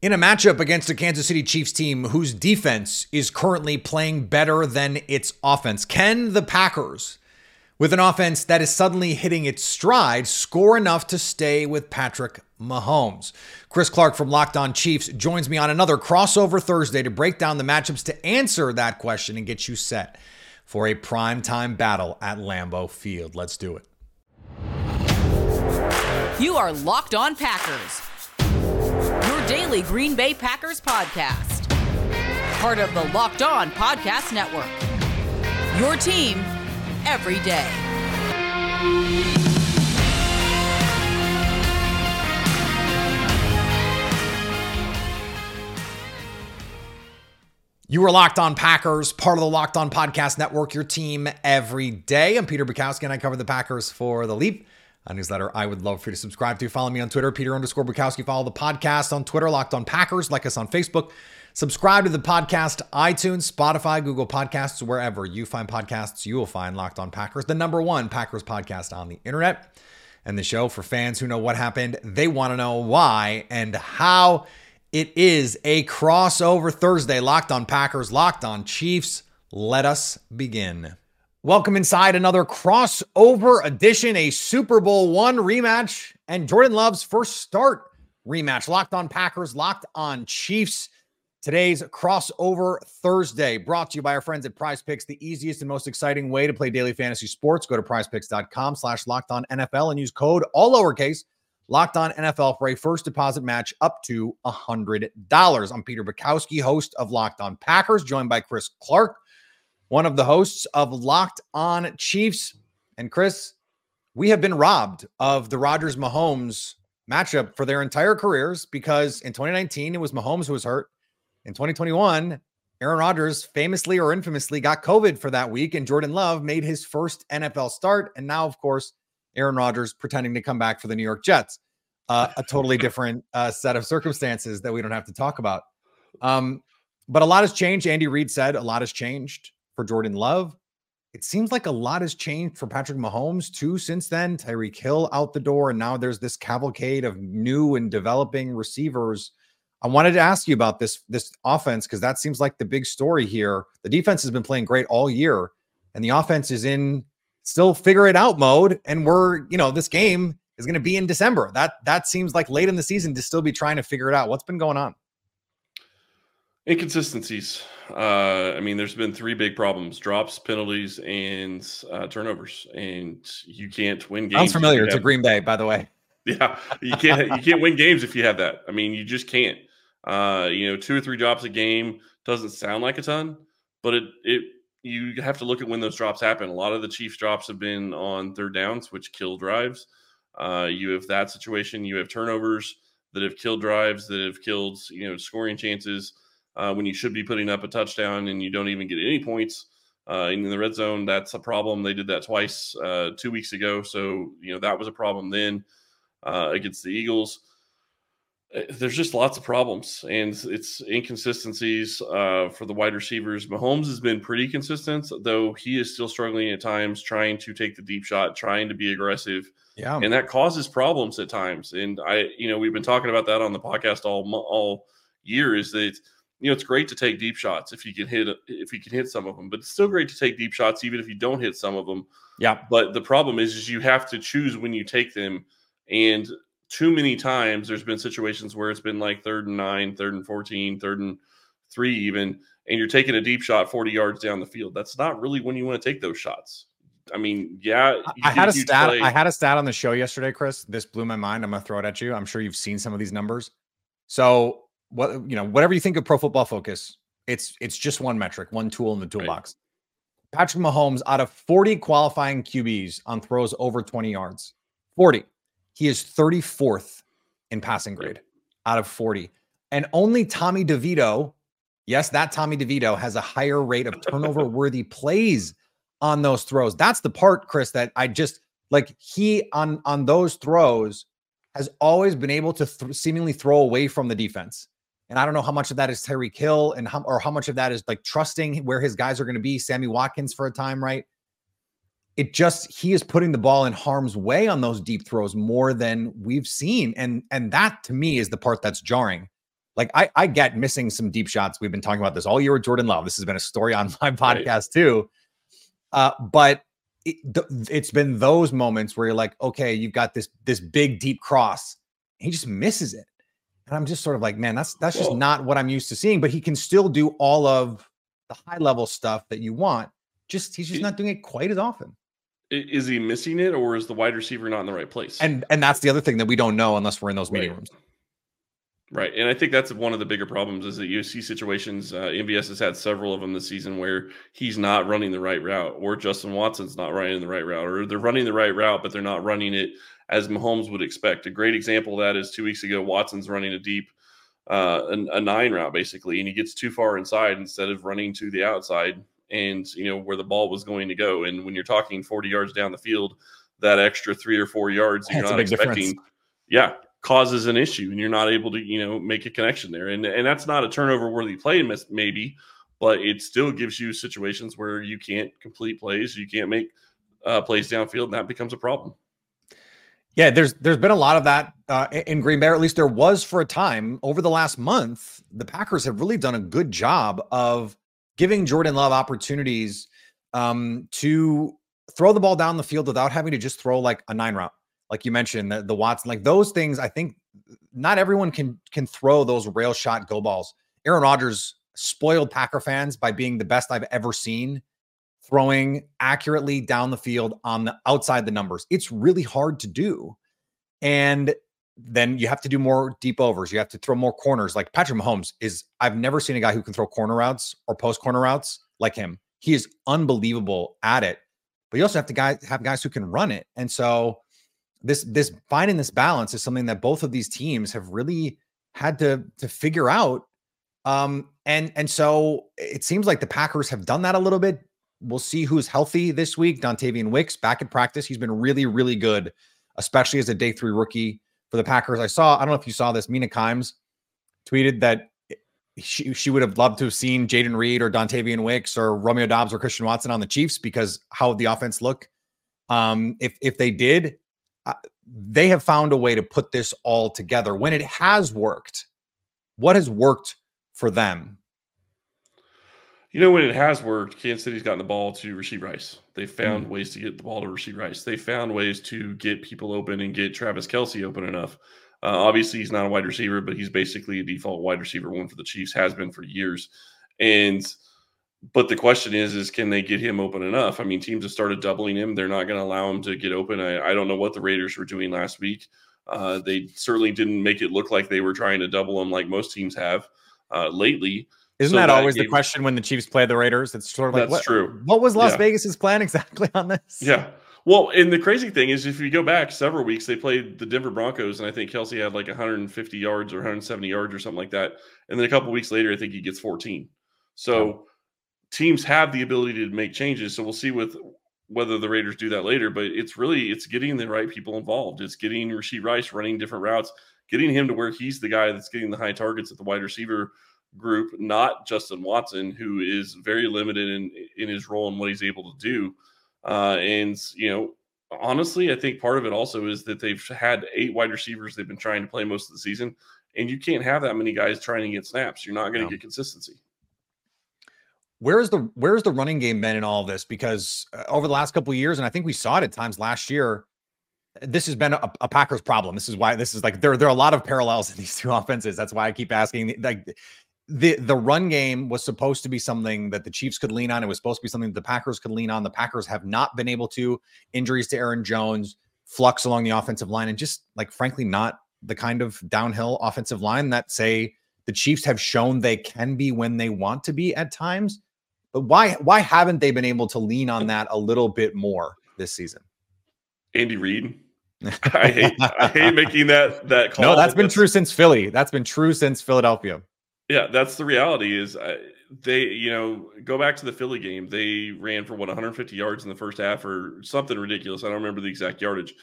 in a matchup against a Kansas City Chiefs team whose defense is currently playing better than its offense. Can the Packers, with an offense that is suddenly hitting its stride, score enough to stay with Patrick Mahomes? Chris Clark from Locked On Chiefs joins me on another Crossover Thursday to break down the matchups to answer that question and get you set for a primetime battle at Lambeau Field. Let's do it. You are Locked On Packers, your daily Green Bay Packers podcast. Part of the Locked On Podcast Network. Your team every day. You are Locked On Packers, part of the Locked On Podcast Network, your team every day. I'm Peter Bukowski, and I cover the Packers for The Leap, a newsletter I would love for you to subscribe to. Follow me on Twitter, Peter_Bukowski. Follow the podcast on Twitter, Locked On Packers. Like us on Facebook. Subscribe to the podcast, iTunes, Spotify, Google Podcasts, wherever you find podcasts, you will find Locked On Packers, the #1 Packers podcast on the internet. And the show for fans who know what happened, they want to know why and how. It is a Crossover Thursday. Locked On Packers, Locked On Chiefs. Let us begin. Welcome inside another crossover edition, a Super Bowl I rematch and Jordan Love's first start rematch. Locked On Packers, Locked On Chiefs. Today's Crossover Thursday brought to you by our friends at PrizePicks, the easiest and most exciting way to play daily fantasy sports. Go to prizepicks.com/LockedOnNFL and use code, all lowercase, LockedOnNFL for a first deposit match up to $100. I'm Peter Bukowski, host of Locked On Packers, joined by Chris Clark, one of the hosts of Locked On Chiefs. And Chris, we have been robbed of the Rodgers-Mahomes matchup for their entire careers because in 2019, it was Mahomes who was hurt. In 2021, Aaron Rodgers famously or infamously got COVID for that week, and Jordan Love made his first NFL start. And now, of course, Aaron Rodgers pretending to come back for the New York Jets. A totally different set of circumstances that we don't have to talk about. But a lot has changed. Andy Reid said a lot has changed for Jordan Love. It seems like a lot has changed for Patrick Mahomes too since then. Tyreek Hill out the door, and now there's this cavalcade of new and developing receivers. I wanted to ask you about this offense because that seems like the big story here. The defense has been playing great all year, and the offense is in still figure it out mode. And this game is going to be in December. That seems like late in the season to still be trying to figure it out. What's been going on? Inconsistencies. There's been three big problems: drops, penalties, and turnovers. And you can't win games. Sounds familiar to Green Bay, by the way. Yeah, you can't win games if you have that. I mean, you just can't. Two or three drops a game doesn't sound like a ton, but it you have to look at when those drops happen. A lot of the Chiefs drops have been on third downs, which kill drives. You have that situation. You have turnovers that have killed drives, that have killed scoring chances. When you should be putting up a touchdown and you don't even get any points in the red zone, that's a problem. They did that twice 2 weeks ago. So, that was a problem then against the Eagles. There's just lots of problems, and it's inconsistencies for the wide receivers. Mahomes has been pretty consistent, though he is still struggling at times, trying to take the deep shot, trying to be aggressive. Yeah. And that causes problems at times. And we've been talking about that on the podcast all year, is that it's great to take deep shots if you can hit some of them, but it's still great to take deep shots even if you don't hit some of them. Yeah. But the problem is you have to choose when you take them, and too many times there's been situations where it's been like 3rd and 9, 3rd and 14, 3rd and 3 even, and you're taking a deep shot 40 yards down the field. That's not really when you want to take those shots. I mean, yeah. I had a stat on the show yesterday, Chris. This blew my mind. I'm going to throw it at you. I'm sure you've seen some of these numbers. So whatever you think of Pro Football Focus, it's just one metric, one tool in the toolbox. Right. Patrick Mahomes, out of 40 qualifying QBs on throws over 20 yards, 40, he is 34th in passing grade out of 40. And only Tommy DeVito, yes, that Tommy DeVito has a higher rate of turnover-worthy plays on those throws. That's the part, Chris, that I just, like, he on those throws has always been able to seemingly throw away from the defense. And I don't know how much of that is Tyreek Hill and how much of that is like trusting where his guys are going to be. Sammy Watkins for a time, right? He is putting the ball in harm's way on those deep throws more than we've seen. And that to me is the part that's jarring. Like I get missing some deep shots. We've been talking about this all year with Jordan Love. This has been a story on my podcast too. But it's been those moments where you're like, okay, you've got this big deep cross. And he just misses it. And I'm just sort of like, man, that's just not what I'm used to seeing. But he can still do all of the high level stuff that you want. He's just not doing it quite as often. Is he missing it, or is the wide receiver not in the right place? And that's the other thing that we don't know unless we're in those meeting rooms. Right. And I think that's one of the bigger problems is that you see situations. MBS has had several of them this season where he's not running the right route, or Justin Watson's not running the right route, or they're running the right route, but they're not running it as Mahomes would expect. A great example of that is 2 weeks ago, Watson's running a deep, a 9 route basically, and he gets too far inside instead of running to the outside and, you know, where the ball was going to go. And when you're talking 40 yards down the field, that extra 3 or 4 yards you're not expecting causes an issue, and you're not able to, you know, make a connection there. And that's not a turnover worthy play maybe, but it still gives you situations where you can't complete plays. You can't make plays downfield, and that becomes a problem. Yeah, there's been a lot of that in Green Bay, or at least there was for a time. Over the last month, the Packers have really done a good job of giving Jordan Love opportunities to throw the ball down the field without having to just throw like a 9 route. Like you mentioned, the Watson, like those things, I think not everyone can throw those rail shot go balls. Aaron Rodgers spoiled Packer fans by being the best I've ever seen, throwing accurately down the field on the outside the numbers. It's really hard to do. And then you have to do more deep overs. You have to throw more corners. Like Patrick Mahomes I've never seen a guy who can throw corner routes or post corner routes like him. He is unbelievable at it, but you also have to have guys who can run it. And so this finding this balance is something that both of these teams have really had to figure out. And so it seems like the Packers have done that a little bit. We'll see who's healthy this week. Dontayvion Wicks back in practice. He's been really, really good, especially as a day 3 rookie for the Packers. I don't know if you saw this, Mina Kimes tweeted that she would have loved to have seen Jaden Reed or Dontayvion Wicks or Romeo Doubs or Christian Watson on the Chiefs because how the offense look. If they did, they have found a way to put this all together. When it has worked, what has worked for them? You know, when it has worked, Kansas City's gotten the ball to Rashee Rice. They found ways to get the ball to Rashee Rice. They found ways to get people open and get Travis Kelce open enough. Obviously, he's not a wide receiver, but he's basically a default wide receiver one for the Chiefs, has been for years. But the question is can they get him open enough? I mean, teams have started doubling him. They're not going to allow him to get open. I don't know what the Raiders were doing last week. They certainly didn't make it look like they were trying to double him like most teams have lately. Isn't that always the question when the Chiefs play the Raiders? It's sort of like, what was Las Vegas's plan exactly on this? Yeah. Well, and the crazy thing is if you go back several weeks, they played the Denver Broncos, and I think Kelce had like 150 yards or 170 yards or something like that. And then a couple weeks later, I think he gets 14. So teams have the ability to make changes. So we'll see with whether the Raiders do that later, but it's getting the right people involved. It's getting Rashee Rice running different routes, getting him to where he's the guy that's getting the high targets at the wide receiver group, not Justin Watson, who is very limited in his role and what he's able to do. And, you know, honestly, I think part of it also is that they've had 8 wide receivers they've been trying to play most of the season, and you can't have that many guys trying to get snaps. You're not going to get consistency. Where's the running game been in all of this? Because over the last couple of years, and I think we saw it at times last year, this has been a Packers problem. This is why this is like there are a lot of parallels in these two offenses. That's why I keep asking. Like the run game was supposed to be something that the Chiefs could lean on. It was supposed to be something that the Packers could lean on. The Packers have not been able to. Injuries to Aaron Jones, flux along the offensive line, and just like frankly not the kind of downhill offensive line that say the Chiefs have shown they can be when they want to be at times. But why haven't they been able to lean on that a little bit more this season? Andy Reid. I hate making that call. No, that's been true since Philly. That's been true since Philadelphia. Yeah, that's the reality is they, you know, go back to the Philly game. They ran for 150 yards in the first half or something ridiculous. I don't remember the exact yardage.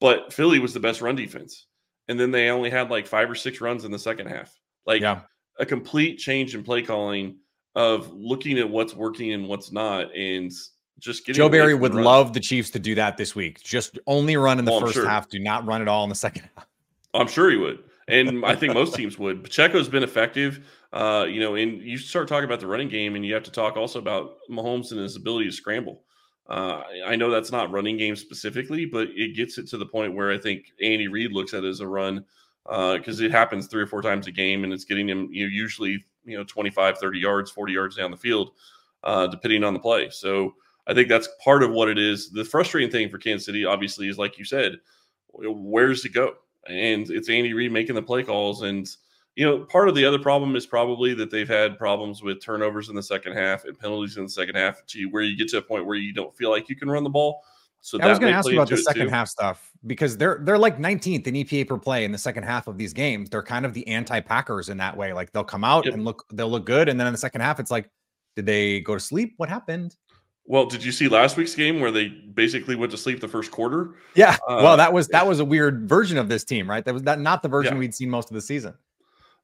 But Philly was the best run defense. And then they only had like 5 or 6 runs in the second half. Like a complete change in play calling of looking at what's working and what's not, and just getting. Joe Barry would love the Chiefs to do that this week. Just only run in the first half. Do not run at all in the second half. I'm sure he would. And I think most teams would. Pacheco's been effective. And you start talking about the running game, and you have to talk also about Mahomes and his ability to scramble. I know that's not running game specifically, but it gets it to the point where I think Andy Reid looks at it as a run because it happens 3 or 4 times a game, and it's getting him usually 25, 30 yards, 40 yards down the field, depending on the play. So I think that's part of what it is. The frustrating thing for Kansas City, obviously, is like you said, where does it go? And it's Andy Reid making the play calls. And, part of the other problem is probably that they've had problems with turnovers in the second half and penalties in the second half, where you get to a point where you don't feel like you can run the ball. So I was going to ask you about the second half stuff, because they're like 19th in EPA per play in the second half of these games. They're kind of the anti-Packers in that way. Like they'll come out and they'll look good. And then in the second half, it's like, did they go to sleep? What happened? Well, did you see last week's game where they basically went to sleep the first quarter? Yeah. Well, that was a weird version of this team, right? That was not the version we'd seen most of the season.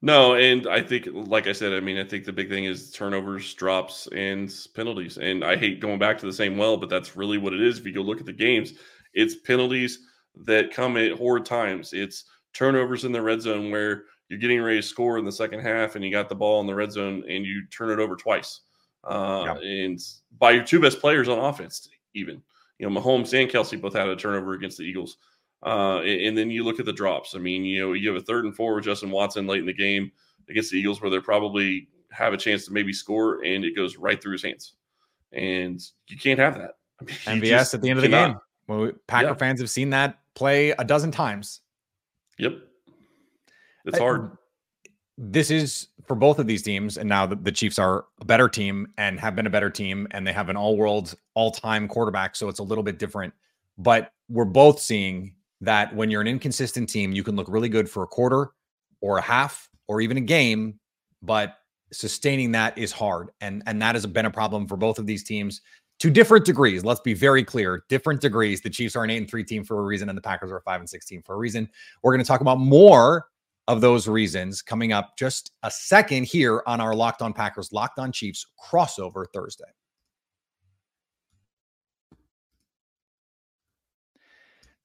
No, and I think, like I said, I think the big thing is turnovers, drops, and penalties. And I hate going back to the same well, but that's really what it is. If you go look at the games, it's penalties that come at horrid times. It's turnovers in the red zone where you're getting ready to score in the second half and you got the ball in the red zone and you turn it over twice. And by your two best players on offense, even, Mahomes and Kelsey both had a turnover against the Eagles. And then you look at the drops. You have a 3rd and 4 with Justin Watson late in the game against the Eagles where they probably have a chance to maybe score, and it goes right through his hands. And you can't have that. MVS at the end of the game. Well, Packer fans have seen that play a dozen times. Yep. It's hard. This is for both of these teams, and now the Chiefs are a better team and have been a better team, and they have an all-world, all-time quarterback, so it's a little bit different. But we're both seeing that when you're an inconsistent team, you can look really good for a quarter or a half or even a game, but sustaining that is hard, and that has been a problem for both of these teams to different degrees. Let's be very clear, different degrees. The Chiefs are an 8-3 team for a reason, and the Packers are a 5-6 team for a reason. We're going to talk about more of those reasons coming up just a second here on our Locked On Packers, Locked On Chiefs crossover Thursday.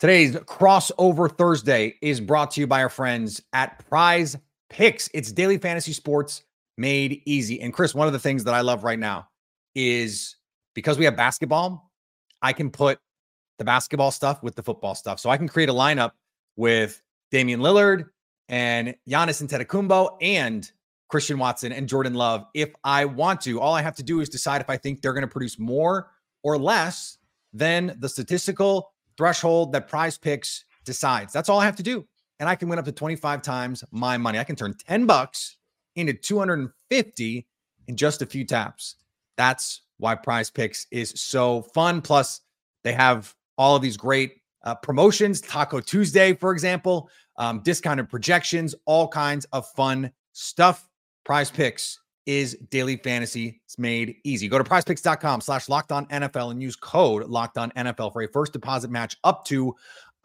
Today's crossover Thursday is brought to you by our friends at PrizePicks. It's daily fantasy sports made easy. And Chris, one of the things that I love right now is because we have basketball, I can put the basketball stuff with the football stuff. So I can create a lineup with Damian Lillard and Giannis Antetokounmpo and Christian Watson and Jordan Love if I want to. All I have to do is decide if I think they're going to produce more or less than the statistical threshold that PrizePicks decides. That's all I have to do. And I can win up to 25 times my money. I can turn $10 into 250 in just a few taps. That's why PrizePicks is so fun. Plus, they have all of these great promotions, Taco Tuesday, for example, discounted projections, all kinds of fun stuff. PrizePicks is daily fantasy. It's made easy. Go to prizepicks.com/LockedOnNFL and use code LockedOnNFL for a first deposit match up to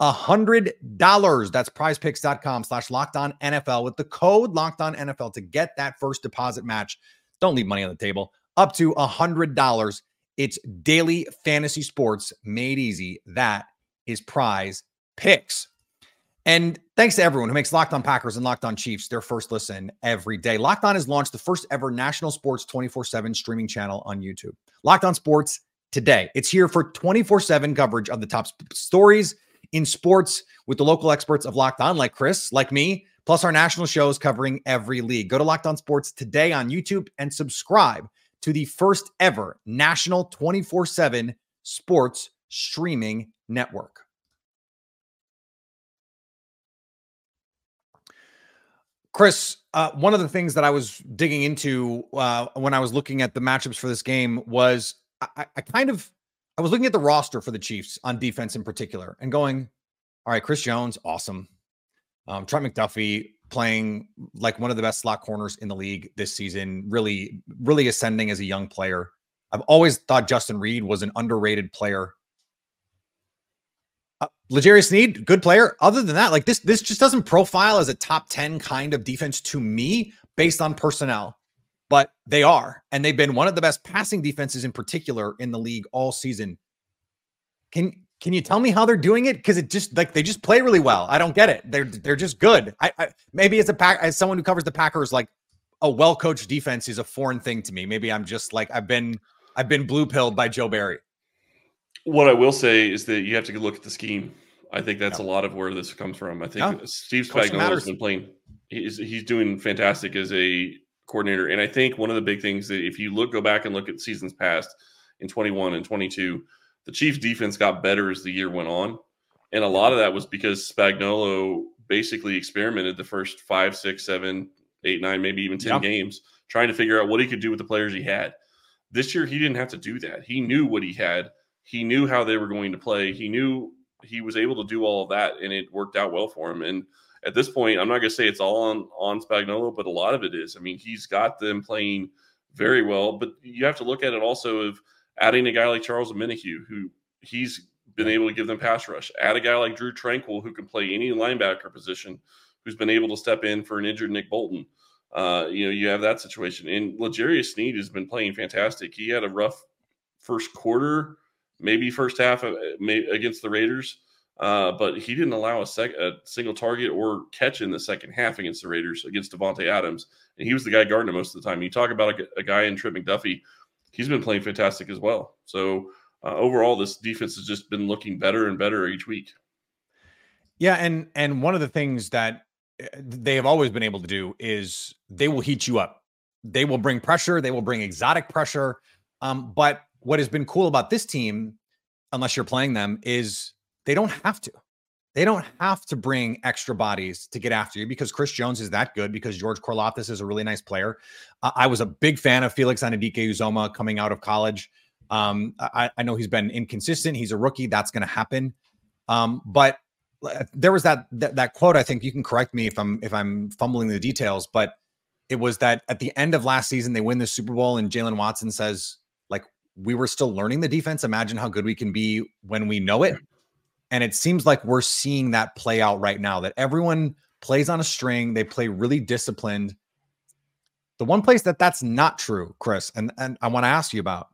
$100. That's prizepicks.com/LockedOnNFL with the code LockedOnNFL to get that first deposit match. Don't leave money on the table. Up to $100. It's daily fantasy sports made easy. That is PrizePicks. And thanks to everyone who makes Locked On Packers and Locked On Chiefs their first listen every day. Locked On has launched the first ever national sports 24/7 streaming channel on YouTube. Locked On Sports Today. It's here for 24/7 coverage of the top stories in sports with the local experts of Locked On, like Chris, like me, plus our national shows covering every league. Go to Locked On Sports Today on YouTube and subscribe to the first ever national 24/7 sports streaming network. Chris, one of the things that I was digging into when I was looking at the matchups for this game was I was looking at the roster for the Chiefs on defense in particular and going, all right, Chris Jones, awesome. Trent McDuffie playing like one of the best slot corners in the league this season, really, really ascending as a young player. I've always thought Justin Reed was an underrated player. L'Jarius Sneed, good player. Other than that, like this just doesn't profile as a top 10 kind of defense to me based on personnel, but they are, and they've been one of the best passing defenses in particular in the league all season. Can Can you tell me how they're doing it? Because it just like they just play really well. I don't get it. They're just good. I maybe as someone who covers the Packers, like a well-coached defense is a foreign thing to me. Maybe I'm just like I've been blue-pilled by Joe Barry. What I will say is that you have to look at the scheme. I think that's a lot of where this comes from. I think Steve Spagnuolo has been playing. He's doing fantastic as a coordinator, and I think one of the big things that if you go back and look at seasons past in 21 and 22. The Chiefs defense got better as the year went on, and a lot of that was because Spagnuolo basically experimented the first 5, 6, 7, 8, 9, maybe even 10 games trying to figure out what he could do with the players he had. This year, he didn't have to do that. He knew what he had. He knew how they were going to play. He knew he was able to do all of that, and it worked out well for him. And at this point, I'm not going to say it's all on Spagnuolo, but a lot of it is. I mean, he's got them playing very well, but you have to look at it also of – adding a guy like Charles Minnehue, who he's been able to give them pass rush. Add a guy like Drew Tranquill, who can play any linebacker position, who's been able to step in for an injured Nick Bolton. You have that situation. And L'Jarius Sneed has been playing fantastic. He had a rough first quarter, maybe first half against the Raiders, but he didn't allow a single target or catch in the second half against the Raiders, against Devontae Adams. And he was the guy guarding him most of the time. You talk about a guy in Trent McDuffie. He's been playing fantastic as well. So overall, this defense has just been looking better and better each week. Yeah, and one of the things that they have always been able to do is they will heat you up. They will bring pressure. They will bring exotic pressure. But what has been cool about this team, unless you're playing them, is they don't have to. They don't have to bring extra bodies to get after you because Chris Jones is that good, because George Karlaftis is a really nice player. I was a big fan of Felix Anudike-Uzoma coming out of college. I know he's been inconsistent. He's a rookie. That's going to happen. But there was that quote. I think you can correct me if I'm fumbling the details, but it was that at the end of last season, they win the Super Bowl and Jalen Watson says, like, we were still learning the defense. Imagine how good we can be when we know it. And it seems like we're seeing that play out right now, that everyone plays on a string. They play really disciplined. The one place that's not true, Chris, and I want to ask you about,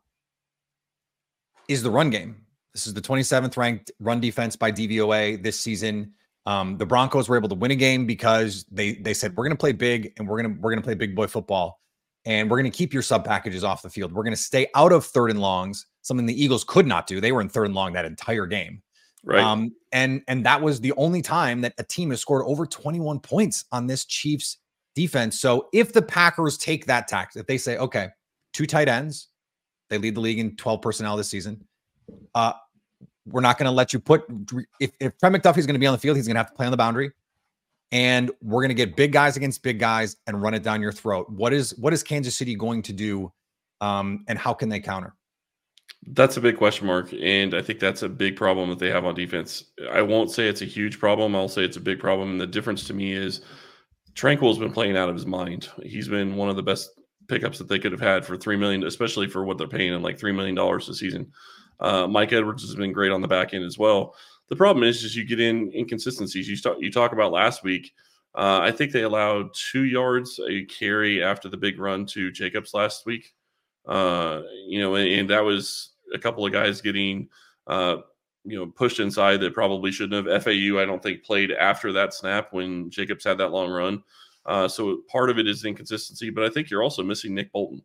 is the run game. This is the 27th ranked run defense by DVOA this season. The Broncos were able to win a game because they said, we're going to play big, and we're going to play big boy football, and we're going to keep your sub packages off the field. We're going to stay out of third and longs, something the Eagles could not do. They were in third and long that entire game. Right. And that was the only time that a team has scored over 21 points on this Chiefs defense. So if the Packers take that tack, if they say, okay, 2 tight ends, they lead the league in 12 personnel this season. We're not going to let you put, if Trent McDuffie is going to be on the field, he's going to have to play on the boundary, and we're going to get big guys against big guys and run it down your throat. What is Kansas City going to do? And how can they counter? That's a big question mark, and I think that's a big problem that they have on defense. I won't say it's a huge problem. I'll say it's a big problem, and the difference to me is Tranquil's been playing out of his mind. He's been one of the best pickups that they could have had for $3 million, especially for what they're paying him, like $3 million a season. Mike Edwards has been great on the back end as well. The problem is you get in inconsistencies. You talk about last week. I think they allowed 2 yards a carry after the big run to Jacobs last week. And that was a couple of guys getting, pushed inside that probably shouldn't have. FAU, I don't think, played after that snap when Jacobs had that long run. So part of it is inconsistency, but I think you're also missing Nick Bolton.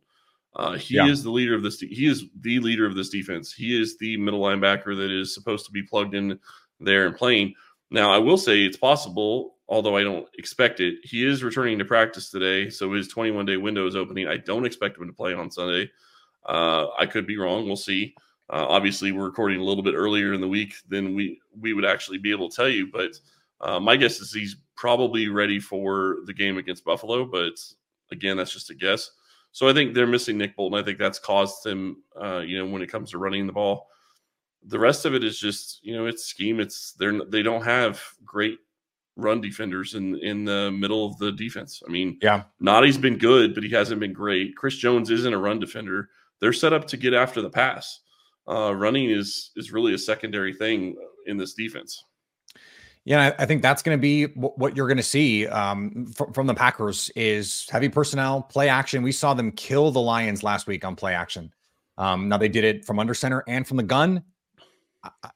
He is the leader of this. He is the leader of this defense. He is the middle linebacker that is supposed to be plugged in there and playing. Now, I will say it's possible, although I don't expect it. He is returning to practice today, so his 21-day window is opening. I don't expect him to play on Sunday. I could be wrong. We'll see. Obviously, we're recording a little bit earlier in the week than we would actually be able to tell you, but my guess is he's probably ready for the game against Buffalo, but again, that's just a guess. So I think they're missing Nick Bolton. I think that's caused them, when it comes to running the ball. The rest of it is just, it's scheme. They don't have great run defenders in the middle of the defense. I mean, Noddy's been good, but he hasn't been great. Chris Jones isn't a run defender. They're set up to get after the pass. Running is really a secondary thing in this defense. Yeah, I think that's going to be what you're going to see from the Packers is heavy personnel, play action. We saw them kill the Lions last week on play action. Now they did it from under center and from the gun.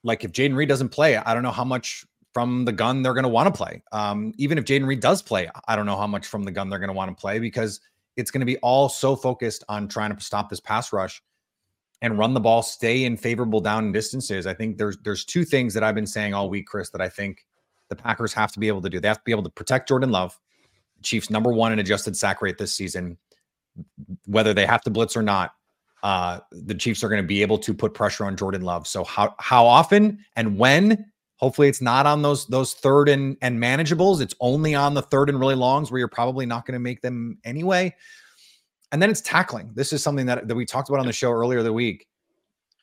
like if Jaden Reed doesn't play, I don't know how much from the gun they're going to want to play. Even if Jaden Reed does play, I don't know how much from the gun they're going to want to play, because it's going to be all so focused on trying to stop this pass rush and run the ball, stay in favorable down distances. I think there's two things that I've been saying all week, Chris, that I think the Packers have to be able to do. They have to be able to protect Jordan Love, the Chiefs' number one in adjusted sack rate this season. Whether they have to blitz or not, the Chiefs are going to be able to put pressure on Jordan Love. So how often and when? Hopefully it's not on those third and manageables. It's only on the third and really longs where you're probably not going to make them anyway. And then it's tackling. This is something that we talked about on the show earlier the week.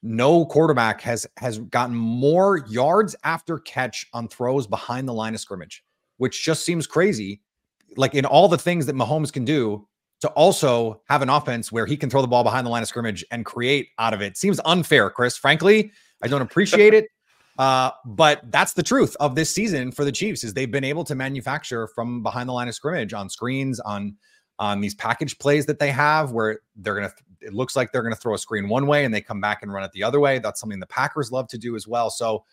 No quarterback has gotten more yards after catch on throws behind the line of scrimmage, which just seems crazy. Like, in all the things that Mahomes can do, to also have an offense where he can throw the ball behind the line of scrimmage and create out of it seems unfair, Chris. Frankly, I don't appreciate it. But that's the truth of this season for the Chiefs, is they've been able to manufacture from behind the line of scrimmage on screens, on these package plays that they have, where it looks like they're going to throw a screen one way and they come back and run it the other way. That's something the Packers love to do as well. So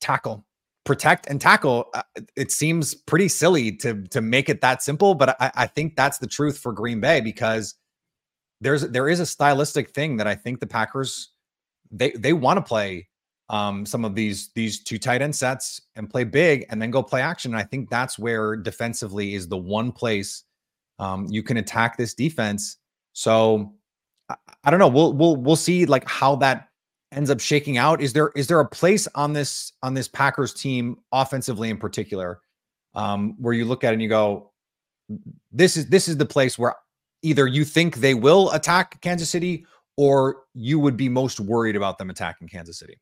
tackle, protect, and tackle. It seems pretty silly to make it that simple, but I think that's the truth for Green Bay, because there is a stylistic thing that I think the Packers, they want to play some of these two tight end sets and play big and then go play action. And I think that's where defensively is the one place you can attack this defense. So I don't know. We'll see like how that ends up shaking out. Is there a place on this Packers team offensively in particular where you look at it and you go, this is the place where either you think they will attack Kansas City or you would be most worried about them attacking Kansas City?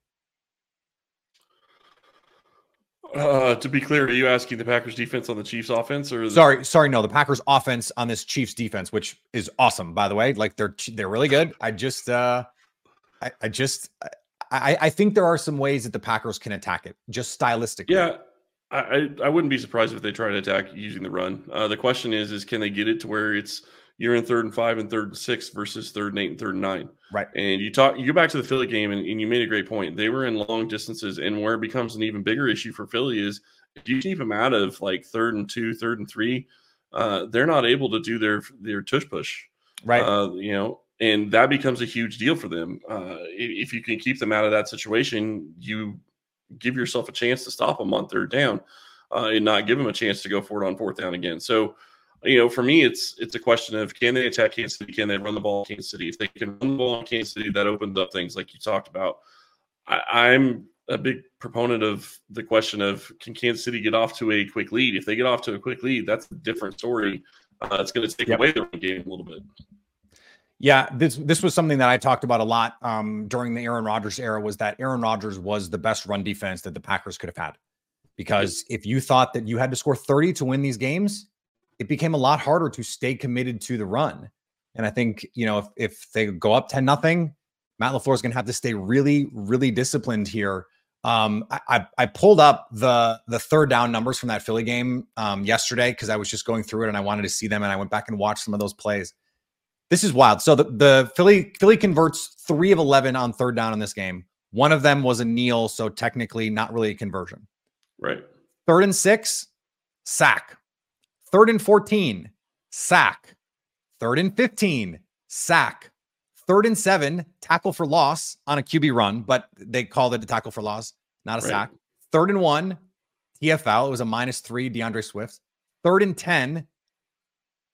To be clear, are you asking the Packers defense on the Chiefs offense, or sorry, no, the Packers offense on this Chiefs defense, which is awesome, by the way. Like, they're really good. I think there are some ways that the Packers can attack it, just stylistically. Yeah, I wouldn't be surprised if they try to attack using the run. The question is can they get it to where it's you're in 3rd and 5 and 3rd and 6 versus 3rd and 8 and 3rd and 9? Right. And you go back to the Philly game, and you made a great point. They were in long distances, and where it becomes an even bigger issue for Philly is if you keep them out of like 3rd and 2, 3rd and 3, they're not able to do their tush push. Right. And that becomes a huge deal for them. If you can keep them out of that situation, you give yourself a chance to stop them on 3rd down and not give them a chance to go for it on 4th down again. So, for me, it's a question of, can they attack Kansas City? Can they run the ball in Kansas City? If they can run the ball in Kansas City, that opens up things like you talked about. I'm a big proponent of the question of, can Kansas City get off to a quick lead? If they get off to a quick lead, that's a different story. It's going to take away their game a little bit. Yeah, this was something that I talked about a lot during the Aaron Rodgers era, was that Aaron Rodgers was the best run defense that the Packers could have had. Because if you thought that you had to score 30 to win these games, it became a lot harder to stay committed to the run. And I think, if they go up 10-0, Matt LaFleur is going to have to stay really, really disciplined here. I pulled up the 3rd down numbers from that Philly game yesterday, because I was just going through it and I wanted to see them, and I went back and watched some of those plays. This is wild. So the Philly converts 3 of 11 on 3rd down in this game. One of them was a kneel, so technically not really a conversion. Right. 3rd and 6, sack. 3rd and 14, sack. 3rd and 15, sack. 3rd and 7, tackle for loss on a QB run, but they called it a tackle for loss, not a sack. 3rd and 1, TFL. It was a -3, DeAndre Swift. 3rd and 10,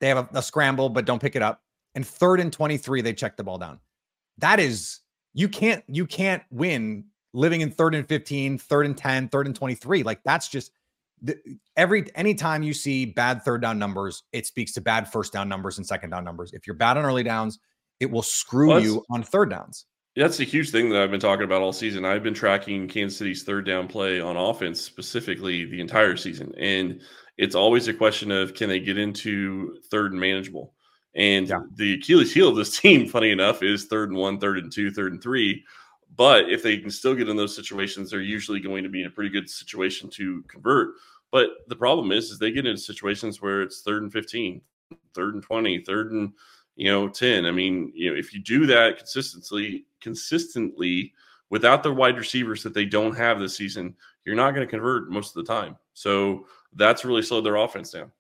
they have a scramble, but don't pick it up. And 3rd and 23, they check the ball down. That is, you can't win living in 3rd and 15, 3rd and 10, 3rd and 23. Like, that's just anytime you see bad 3rd down numbers, it speaks to bad 1st down numbers and 2nd down numbers. If you're bad on early downs, it will screw you on 3rd downs. That's a huge thing that I've been talking about all season. I've been tracking Kansas City's 3rd down play on offense specifically the entire season. And it's always a question of, can they get into 3rd and manageable? And the Achilles heel of this team, funny enough, is 3rd and 1, 3rd and 2, 3rd and 3. But if they can still get in those situations, they're usually going to be in a pretty good situation to convert. But the problem is they get into situations where it's 3rd and 15, 3rd and 20, 3rd and 10. I mean, if you do that consistently without the wide receivers that they don't have this season, you're not going to convert most of the time. So that's really slowed their offense down.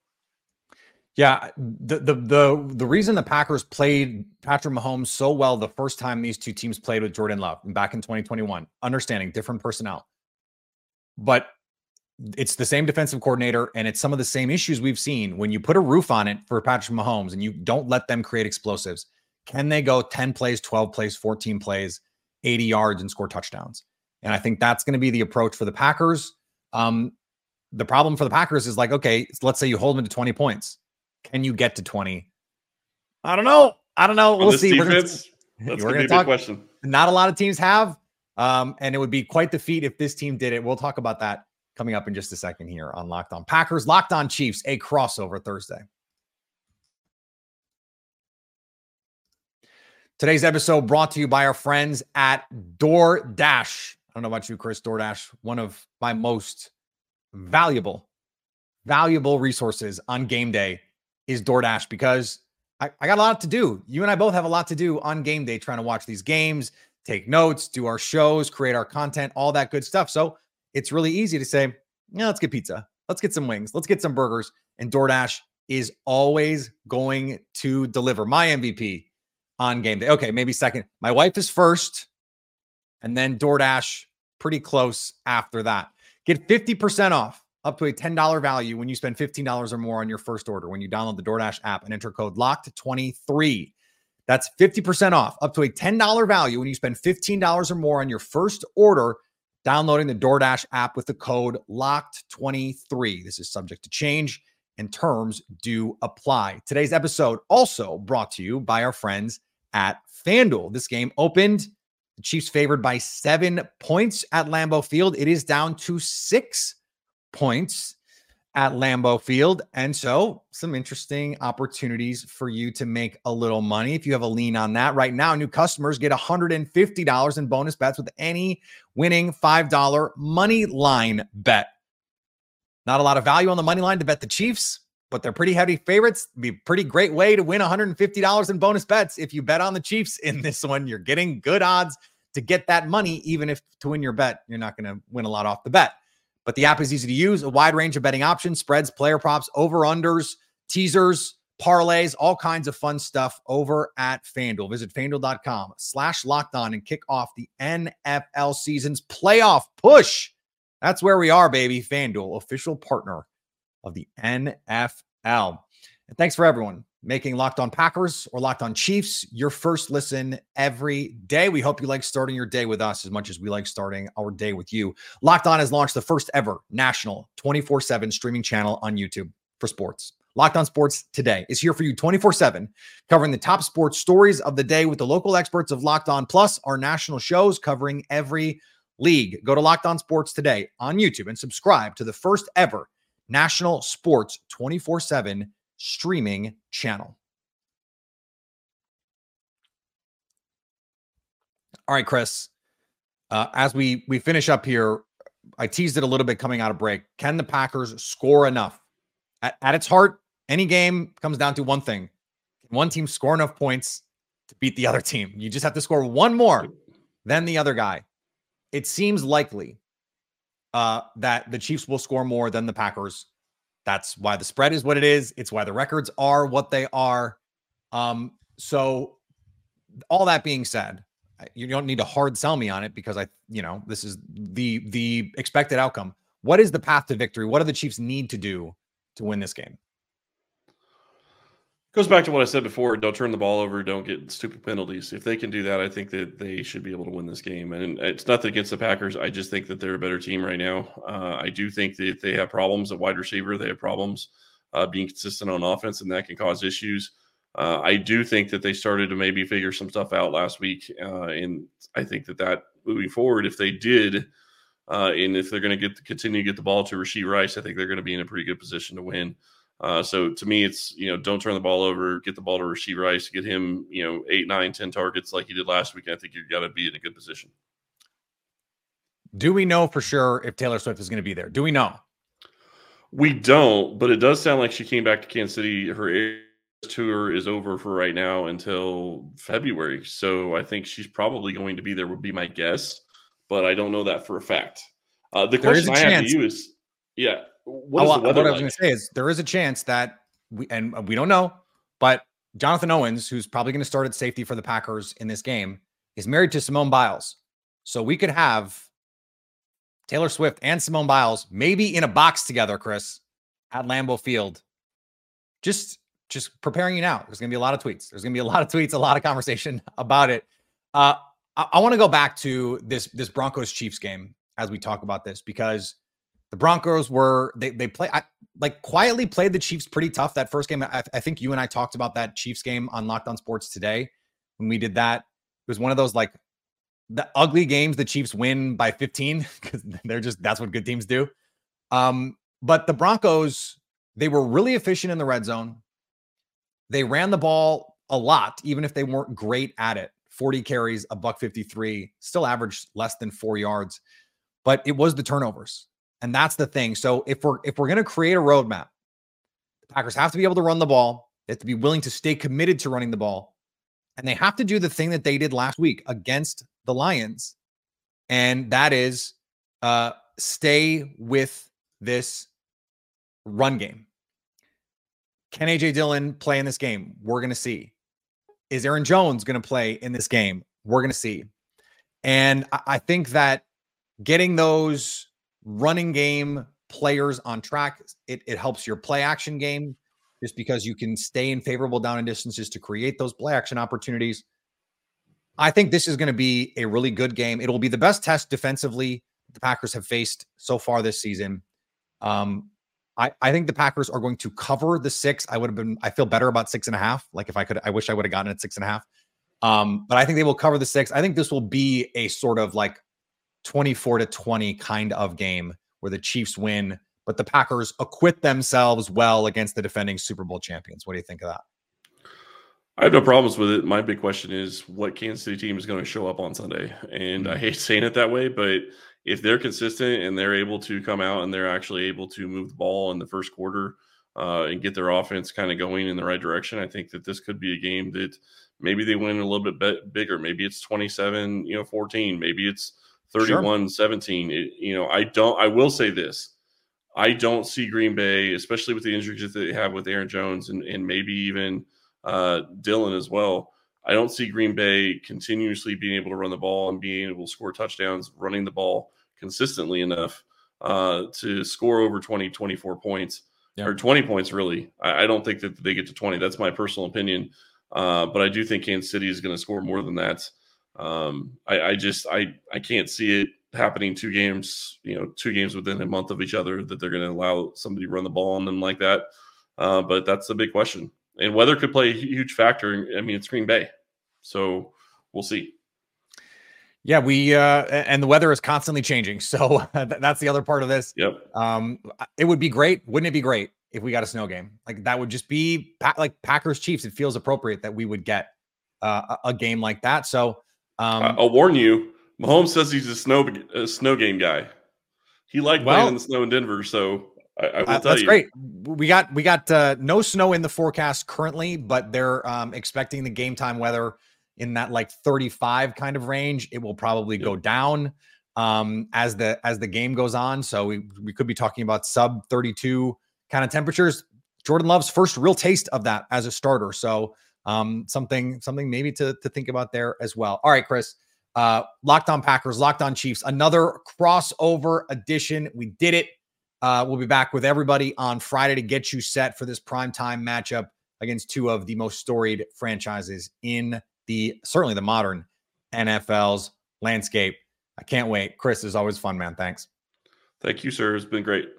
Yeah, the reason the Packers played Patrick Mahomes so well the first time these two teams played with Jordan Love back in 2021, understanding different personnel, but it's the same defensive coordinator, and it's some of the same issues we've seen. When you put a roof on it for Patrick Mahomes and you don't let them create explosives, can they go 10 plays, 12 plays, 14 plays, 80 yards and score touchdowns? And I think that's going to be the approach for the Packers. The problem for the Packers is like, okay, let's say you hold them to 20 points. Can you get to 20? I don't know. We'll see. Defense, that's going to be a big question. Not a lot of teams have, and it would be quite the feat if this team did it. We'll talk about that coming up in just a second here on Locked On Packers, Locked On Chiefs, a crossover Thursday. Today's episode brought to you by our friends at DoorDash. I don't know about you, Chris. DoorDash, one of my most valuable resources on game day is DoorDash, because I got a lot to do. You and I both have a lot to do on game day, trying to watch these games, take notes, do our shows, create our content, all that good stuff. So it's really easy to say, yeah, let's get pizza. Let's get some wings. Let's get some burgers. And DoorDash is always going to deliver. My MVP on game day. Okay, maybe second. My wife is first, and then DoorDash pretty close after that. Get 50% off, up to a $10 value when you spend $15 or more on your first order when you download the DoorDash app and enter code LOCKED23. That's 50% off, up to a $10 value when you spend $15 or more on your first order downloading the DoorDash app with the code LOCKED23. This is subject to change and terms do apply. Today's episode also brought to you by our friends at FanDuel. This game opened, the Chiefs favored by 7 points at Lambeau Field. It is down to 6 points at Lambeau Field. And so some interesting opportunities for you to make a little money. If you have a lean on that right now, new customers get $150 in bonus bets with any winning $5 money line bet. Not a lot of value on the money line to bet the Chiefs, but they're pretty heavy favorites. It'd be a pretty great way to win $150 in bonus bets. If you bet on the Chiefs in this one, you're getting good odds to get that money, even if to win your bet, you're not going to win a lot off the bet. But the app is easy to use, a wide range of betting options, spreads, player props, over-unders, teasers, parlays, all kinds of fun stuff over at FanDuel. Visit FanDuel.com/LockedOn and kick off the NFL season's playoff push. That's where we are, baby. FanDuel, official partner of the NFL. And thanks for everyone making Locked On Packers or Locked On Chiefs your first listen every day. We hope you like starting your day with us as much as we like starting our day with you. Locked On has launched the first ever national 24/7 streaming channel on YouTube for sports. Locked On Sports Today is here for you 24/7, covering the top sports stories of the day with the local experts of Locked On, plus our national shows covering every league. Go to Locked On Sports Today on YouTube and subscribe to the first ever national sports 24/7 streaming channel. All right, Chris, as we finish up here, I teased it a little bit coming out of break. Can the Packers score enough? At its heart, any game comes down to one thing. One team score enough points to beat the other team. You just have to score one more than the other guy. It seems likely that the Chiefs will score more than the Packers. That's why the spread is what it is. It's why the records are what they are. So all that being said, you don't need to hard sell me on it, because this is the expected outcome. What is the path to victory? What do the Chiefs need to do to win this game? It goes back to what I said before. Don't turn the ball over. Don't get stupid penalties. If they can do that, I think that they should be able to win this game. And it's nothing against the Packers. I just think that they're a better team right now. I do think that they have problems at wide receiver. They have problems being consistent on offense, and that can cause issues. I do think that they started to maybe figure some stuff out last week. And I think that moving forward, if they did, and if they're going to continue to get the ball to Rashee Rice, I think they're going to be in a pretty good position to win. So to me, it's, don't turn the ball over, get the ball to Rashee Rice, get him, 8, 9, 10 targets like he did last week. I think you've got to be in a good position. Do we know for sure if Taylor Swift is going to be there? Do we know? We don't, but it does sound like she came back to Kansas City. Her tour is over for right now until February. So I think she's probably going to be there, would be my guess. but I don't know that for a fact. The question I have to you is, yeah, what I was going to say is there is a chance that we don't know, but Jonathan Owens, who's probably going to start at safety for the Packers in this game, is married to Simone Biles. So we could have Taylor Swift and Simone Biles maybe in a box together, Chris, at Lambeau Field. Just preparing you now. There's going to be a lot of tweets. There's going to be a lot of tweets, a lot of conversation about it. I want to go back to this Broncos-Chiefs game as we talk about this, because the Broncos were, quietly played the Chiefs pretty tough that first game. I think you and I talked about that Chiefs game on Locked On Sports Today when we did that. It was one of those, the ugly games the Chiefs win by 15 because that's what good teams do. But the Broncos, they were really efficient in the red zone. They ran the ball a lot, even if they weren't great at it. 40 carries, $153, still averaged less than 4 yards. But it was the turnovers, and that's the thing. So if we're going to create a roadmap, the Packers have to be able to run the ball. They have to be willing to stay committed to running the ball, and they have to do the thing that they did last week against the Lions, and that is stay with this run game. Can A.J. Dillon play in this game? We're going to see. Is Aaron Jones going to play in this game? We're going to see. And I think that getting those running game players on track, it helps your play action game, just because you can stay in favorable down and distances to create those play action opportunities. I think this is going to be a really good game. It'll be the best test defensively the Packers have faced so far this season. I think the Packers are going to cover the 6. I feel better about 6.5. If I could, I wish I would have gotten it 6.5. But I think they will cover the 6. I think this will be a sort of 24-20 kind of game where the Chiefs win, but the Packers acquit themselves well against the defending Super Bowl champions. What do you think of that? I have no problems with it. My big question is what Kansas City team is going to show up on Sunday. And I hate saying it that way, but if they're consistent and they're able to come out and they're actually able to move the ball in the first quarter and get their offense kind of going in the right direction, I think that this could be a game that maybe they win a little bit bigger. Maybe it's 27-14. Maybe it's 31-17. I will say this. I don't see Green Bay, especially with the injuries that they have with Aaron Jones and maybe even Dillon as well. I don't see Green Bay continuously being able to run the ball and being able to score touchdowns, running the ball consistently enough to score over 24 points, or 20 points, really. I don't think that they get to 20. That's my personal opinion. But I do think Kansas City is going to score more than that. I can't see it happening two games within a month of each other that they're going to allow somebody to run the ball on them like that. But that's the big question. And weather could play a huge factor. I mean, it's Green Bay. So we'll see. Yeah, and the weather is constantly changing. So that's the other part of this. Yep. It would be great. Wouldn't it be great if we got a snow game? That would just be Packers Chiefs. It feels appropriate that we would get a game like that. So I'll warn you, Mahomes says he's a snow game guy. He liked playing in the snow in Denver. So I will tell that's you. Great. We got no snow in the forecast currently, but they're expecting the game time weather in that 35 kind of range. It will probably go down as the game goes on. So we could be talking about sub 32 kind of temperatures. Jordan Love's first real taste of that as a starter. So something maybe to think about there as well. All right, Chris. Locked On Packers, Locked On Chiefs, another crossover edition. We did it. We'll be back with everybody on Friday to get you set for this primetime matchup against two of the most storied franchises in certainly the modern NFL's landscape. I can't wait. Chris, it's always fun, man. Thanks. Thank you, sir. It's been great.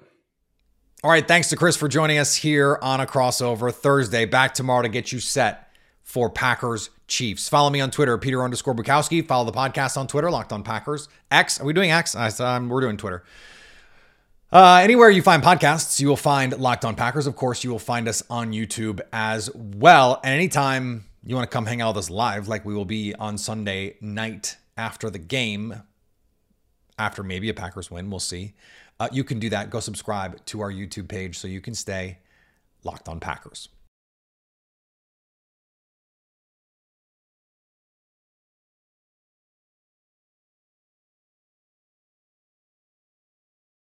All right. Thanks to Chris for joining us here on a crossover Thursday. Back tomorrow to get you set for Packers Chiefs. Follow me on Twitter, Peter_Bukowski. Follow the podcast on Twitter, Locked On Packers. X. Are we doing X? We're doing Twitter. Anywhere you find podcasts, you will find Locked On Packers. Of course, you will find us on YouTube as well. And anytime you want to come hang out with us live, like we will be on Sunday night after the game, after maybe a Packers win, we'll see. You can do that. Go subscribe to our YouTube page so you can stay Locked On Packers.